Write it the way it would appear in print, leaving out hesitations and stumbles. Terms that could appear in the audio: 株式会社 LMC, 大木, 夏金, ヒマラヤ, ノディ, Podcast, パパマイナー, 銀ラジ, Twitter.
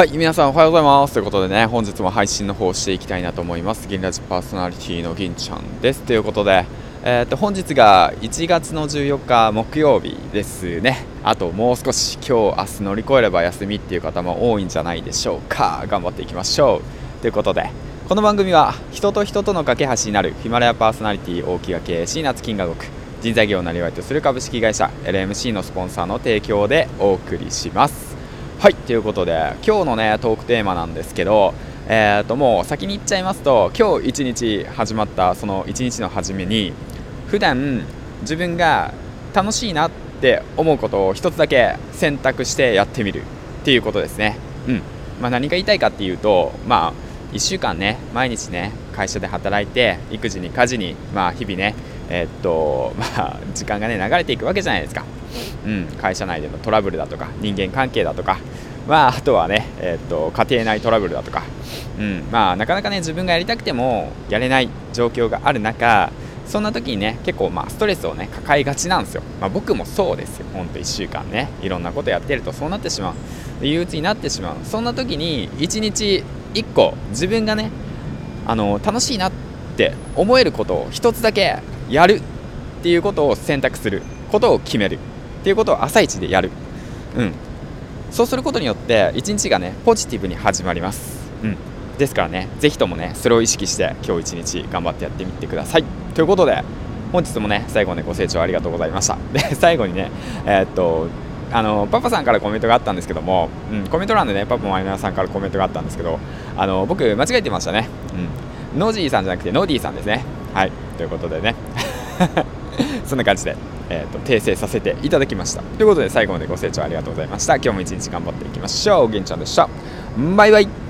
はい、皆さんおはようございますということでね、本日も配信の方をしていきたいなと思います。銀ラジパーソナリティの銀ちゃんですということで、本日が1月の14日木曜日ですね。あともう少し、今日明日乗り越えれば休みっていう方も多いんじゃないでしょうか。頑張っていきましょうということで、この番組は人と人との架け橋になるヒマラヤパーソナリティ大木が経営し、夏金が動く人材業をなりわいとする株式会社 LMC のスポンサーの提供でお送りします。はい、ということで今日のねトークテーマなんですけど、もう先に言っちゃいますと、今日一日始まったその一日の初めに、普段自分が楽しいなって思うことを一つだけ選択してやってみるっていうことですね。何が言いたいかっていうと、1週間ね、毎日ね会社で働いて、育児に家事に日々ね時間がね流れていくわけじゃないですか。会社内でのトラブルだとか、人間関係だとか、あとはね、家庭内トラブルだとか、なかなかね自分がやりたくてもやれない状況がある中、そんな時にね結構ストレスをね抱えがちなんですよ。僕もそうですよ。ほんと1週間ねいろんなことやってるとそうなってしまう、憂鬱になってしまう。そんな時に1日1個自分がね楽しいなって思えることを一つだけやるっていうことを選択することを決めるっていうことを朝一でやる。そうすることによって一日がねポジティブに始まります。ですからね、ぜひともねそれを意識して今日一日頑張ってやってみてくださいということで、本日もね最後ねご清聴ありがとうございました。で最後にねパパさんからコメントがあったんですけども、コメント欄でねパパマイナーさんからコメントがあったんですけど、僕間違えてましたね。ノジーさんじゃなくてノディさんですね。はい、ということでねそんな感じで、訂正させていただきましたということで、最後までご清聴ありがとうございました。今日も一日頑張っていきましょう。銀ちゃんでした。バイバイ。